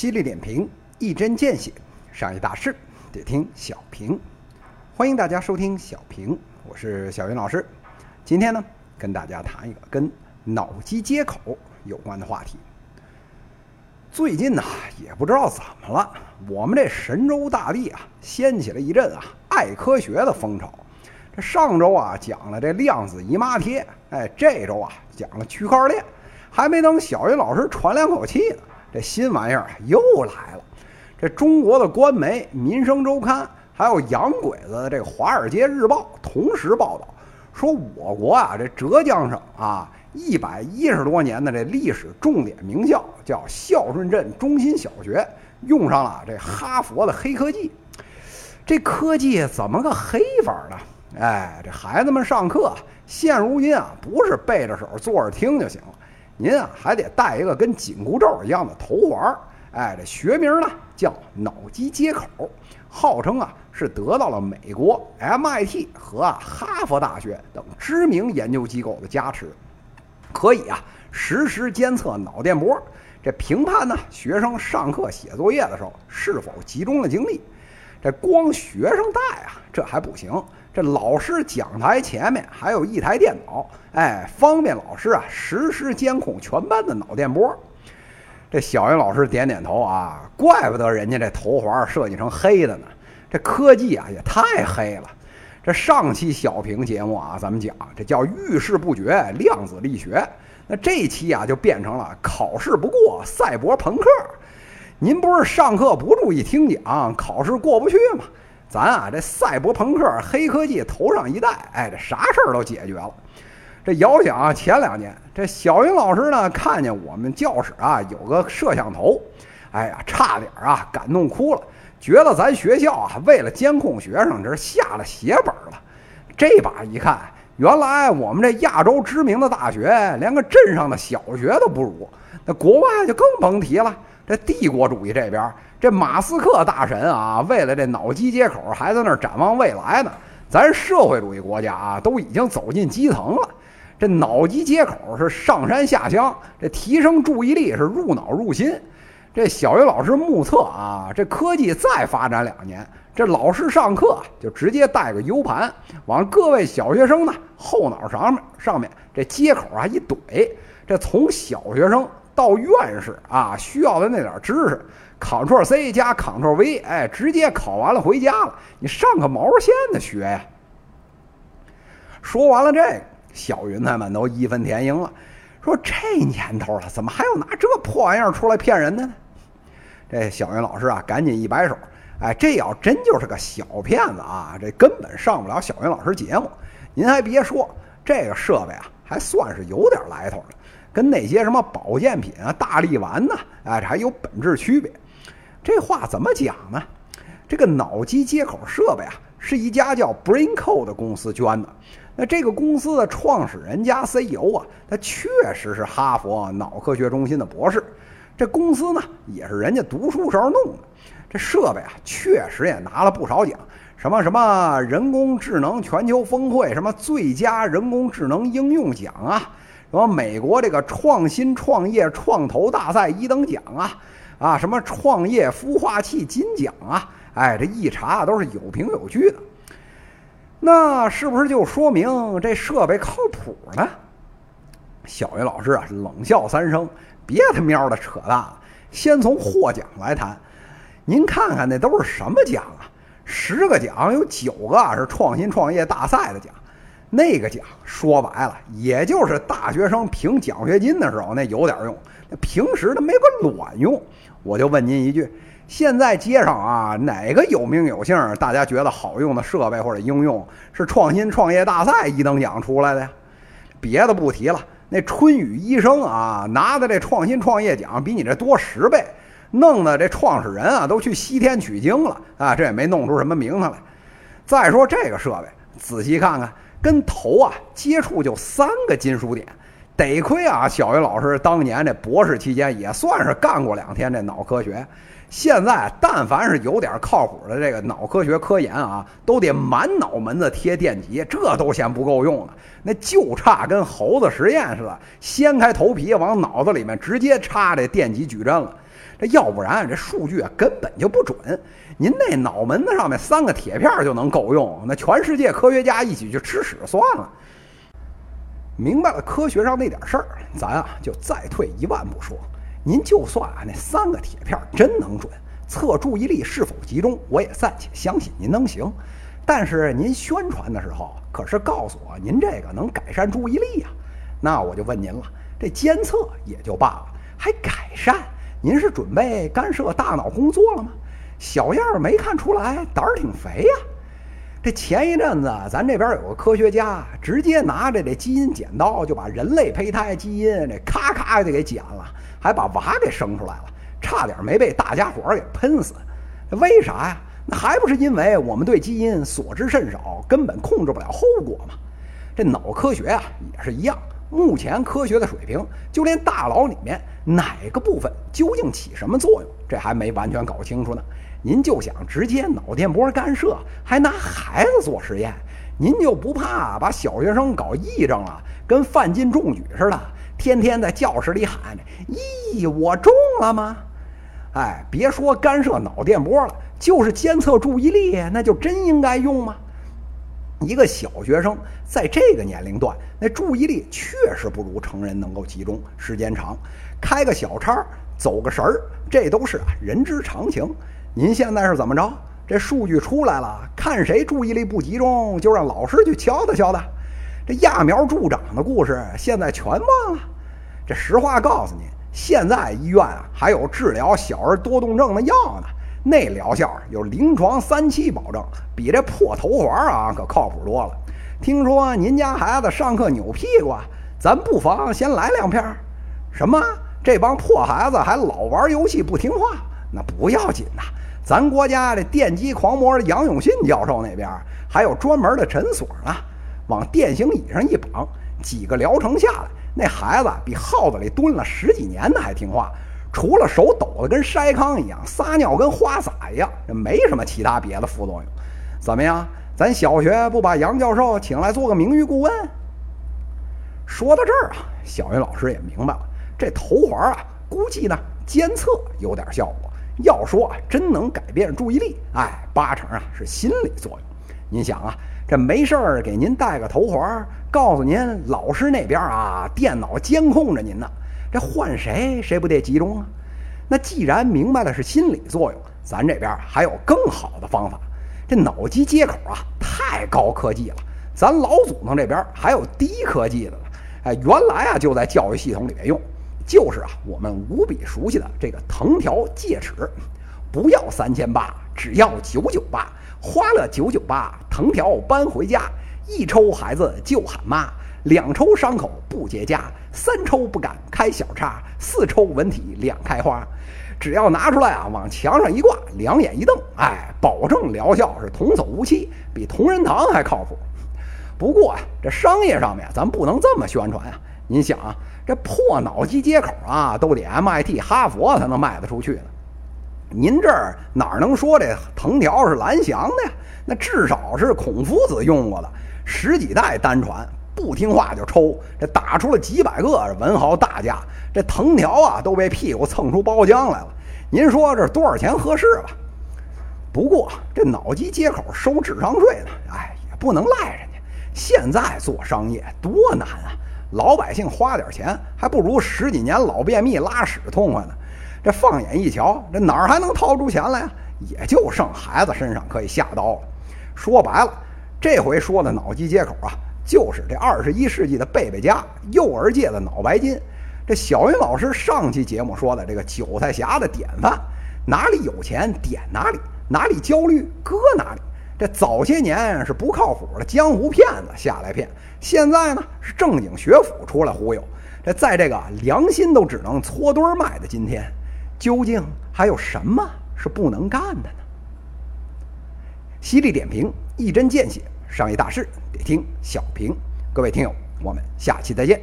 犀利点评，一针见血，商业大事得听小平。欢迎大家收听小平，我是小云老师。今天呢，跟大家谈一个跟脑机接口有关的话题。最近呢，也不知道怎么了，我们这神州大地啊，掀起了一阵爱科学的风潮。这上周讲了这量子姨妈贴，这周讲了区块链，还没等小云老师喘两口气呢，这新玩意儿又来了。这中国的官媒《民生周刊》还有洋鬼子的这个《华尔街日报》同时报道说，我国这浙江省110多年的这历史重点名校叫孝顺镇中心小学，用上了这哈佛的黑科技。这科技怎么个黑法呢？这孩子们上课现如今不是背着手坐着听就行了，您还得带一个跟紧箍咒一样的头环。这学名呢叫脑机接口，号称是得到了美国 MIT 和哈佛大学等知名研究机构的加持，可以实时监测脑电波，这评判呢学生上课写作业的时候是否集中了精力。这光学生带这还不行，这老师讲台前面还有一台电脑，方便老师实时监控全班的脑电波。这小云老师点点头怪不得人家这头环设计成黑的呢，这科技也太黑了。这上期小平节目咱们讲这叫遇事不决，量子力学，那这一期就变成了考试不过，赛博朋克。您不是上课不注意听讲，考试过不去吗？咱这赛博朋克黑科技头上一戴，这啥事儿都解决了。这遥想前2年，这小云老师呢看见我们教室有个摄像头，差点感动哭了，觉得咱学校为了监控学生这是下了血本了。这把一看，原来我们这亚洲知名的大学连个镇上的小学都不如，那国外就更甭提了。这帝国主义这边，这马斯克大神为了这脑机接口还在那儿展望未来呢。咱社会主义国家都已经走进基层了，这脑机接口是上山下乡，这提升注意力是入脑入心。这小云老师目测这科技再发展2年，这老师上课就直接带个 U 盘往各位小学生呢后脑上面这接口一怼，这从小学生到院士需要的那点知识 Ctrl+C 加 Ctrl+V， 直接考完了回家了，你上个毛线的学呀！说完了这个，小云他们都义愤填膺了，说这年头了，怎么还有拿这破玩意儿出来骗人的呢？这小云老师赶紧一摆手，这要真就是个小骗子这根本上不了小云老师节目。您还别说，这个设备还算是有点来头的，跟那些什么保健品大力丸呢，这还有本质区别。这话怎么讲呢？这个脑机接口设备是一家叫 Brainco 的公司捐的。那这个公司的创始人加 CEO 他确实是哈佛脑科学中心的博士。这公司呢也是人家读书时候弄的。这设备确实也拿了不少奖，什么什么人工智能全球峰会什么最佳人工智能应用奖什么美国这个创新创业创投大赛1等奖什么创业孵化器金奖这一查都是有凭有据的。那是不是就说明这设备靠谱呢？小云老师冷笑3声，别他喵的扯淡了，先从获奖来谈。您看看那都是什么奖10个奖有9个是创新创业大赛的奖。那个奖说白了也就是大学生评奖学金的时候那有点用，那平时它没个卵用。我就问您一句，现在街上哪个有名有姓大家觉得好用的设备或者应用是创新创业大赛1等奖出来的呀？别的不提了，那春雨医生拿的这创新创业奖比你这多10倍，弄得这创始人都去西天取经了这也没弄出什么名堂来。再说这个设备仔细看看，跟头接触就3个金属点，得亏小云老师当年这博士期间也算是干过2天这脑科学。现在但凡是有点靠谱的这个脑科学科研都得满脑门子贴电极，这都嫌不够用了，那就差跟猴子实验似的，掀开头皮往脑子里面直接插这电极矩阵了。这要不然这数据啊根本就不准。您那脑门子上面3个铁片就能够用，那全世界科学家一起去吃屎算了。明白了科学上那点事儿，咱啊就再退1万步说，您就算啊那3个铁片真能准，测注意力是否集中，我也暂且相信您能行。但是您宣传的时候可是告诉我您这个能改善注意力啊，那我就问您了，这监测也就罢了，还改善？您是准备干涉大脑工作了吗？小样儿没看出来胆儿挺肥呀。这前一阵子咱这边有个科学家直接拿着这基因剪刀就把人类胚胎基因这咔咔就给剪了，还把娃给生出来了，差点没被大家伙给喷死。为啥呀？那还不是因为我们对基因所知甚少，根本控制不了后果嘛。这脑科学啊也是一样，目前科学的水平，就连大脑里面哪个部分究竟起什么作用，这还没完全搞清楚呢。您就想直接脑电波干涉，还拿孩子做实验，您就不怕把小学生搞癔症了，跟范进中举似的，天天在教室里喊着“咦，我中了吗？”哎，别说干涉脑电波了，就是监测注意力，那就真应该用吗？一个小学生在这个年龄段，那注意力确实不如成人能够集中，时间长，开个小差走个神儿，这都是人之常情。您现在是怎么着？这数据出来了，看谁注意力不集中，就让老师去敲打敲打。这揠苗助长的故事现在全忘了。这实话告诉您，现在医院还有治疗小儿多动症的药呢，那疗效有临床3期保证，比这破头环可靠谱多了。听说您家孩子上课扭屁股，咱不妨先来2片。什么？这帮破孩子还老玩游戏不听话？那不要紧呐，咱国家这电击狂魔杨永信教授那边还有专门的诊所呢，往电刑椅上一绑，几个疗程下来，那孩子比耗子里蹲了10几年的还听话。除了手抖得跟筛糠一样，撒尿跟花洒一样，没什么其他别的副作用。怎么样，咱小学不把杨教授请来做个名誉顾问？说到这儿小云老师也明白了，这头环估计呢监测有点效果，要说真能改变注意力，8成是心理作用。您想这没事儿给您戴个头环，告诉您老师那边电脑监控着您呢，这换谁谁不得集中啊？那既然明白了是心理作用，咱这边还有更好的方法。这脑机接口太高科技了，咱老祖宗这边还有低科技的呢。原来就在教育系统里面用，就是我们无比熟悉的这个藤条戒尺，不要3800，只要998，花了998，藤条搬回家，一抽孩子就喊妈。2抽伤口不结痂，3抽不敢开小叉，4抽文体2开花。只要拿出来往墙上一挂，2眼一瞪，保证疗效是童叟无欺，比同仁堂还靠谱。不过这商业上面咱不能这么宣传您想这破脑机接口都得 MIT 哈佛才能卖得出去呢。您这儿哪能说这藤条是蓝翔的呀？那至少是孔夫子用过的，10几代单传，不听话就抽，这打出了几百个文豪大家，这藤条都被屁股蹭出包浆来了。您说这多少钱合适吧？不过这脑机接口收智商税呢，也不能赖人家。现在做商业多难啊，老百姓花点钱还不如10几年老便秘拉屎痛快呢。这放眼一瞧，这哪儿还能掏出钱来也就剩孩子身上可以下刀了。说白了，这回说的脑机接口就是这21世纪的贝贝家，幼儿界的脑白金。这小云老师上期节目说的这个韭菜侠的典范，哪里有钱点哪里，哪里焦虑搁哪里。这早些年是不靠谱的江湖骗子下来骗，现在呢是正经学府出来忽悠。这在这个良心都只能搓堆卖的今天，究竟还有什么是不能干的呢？犀利点评，一针见血，商业大事得听小平。各位听友，我们下期再见。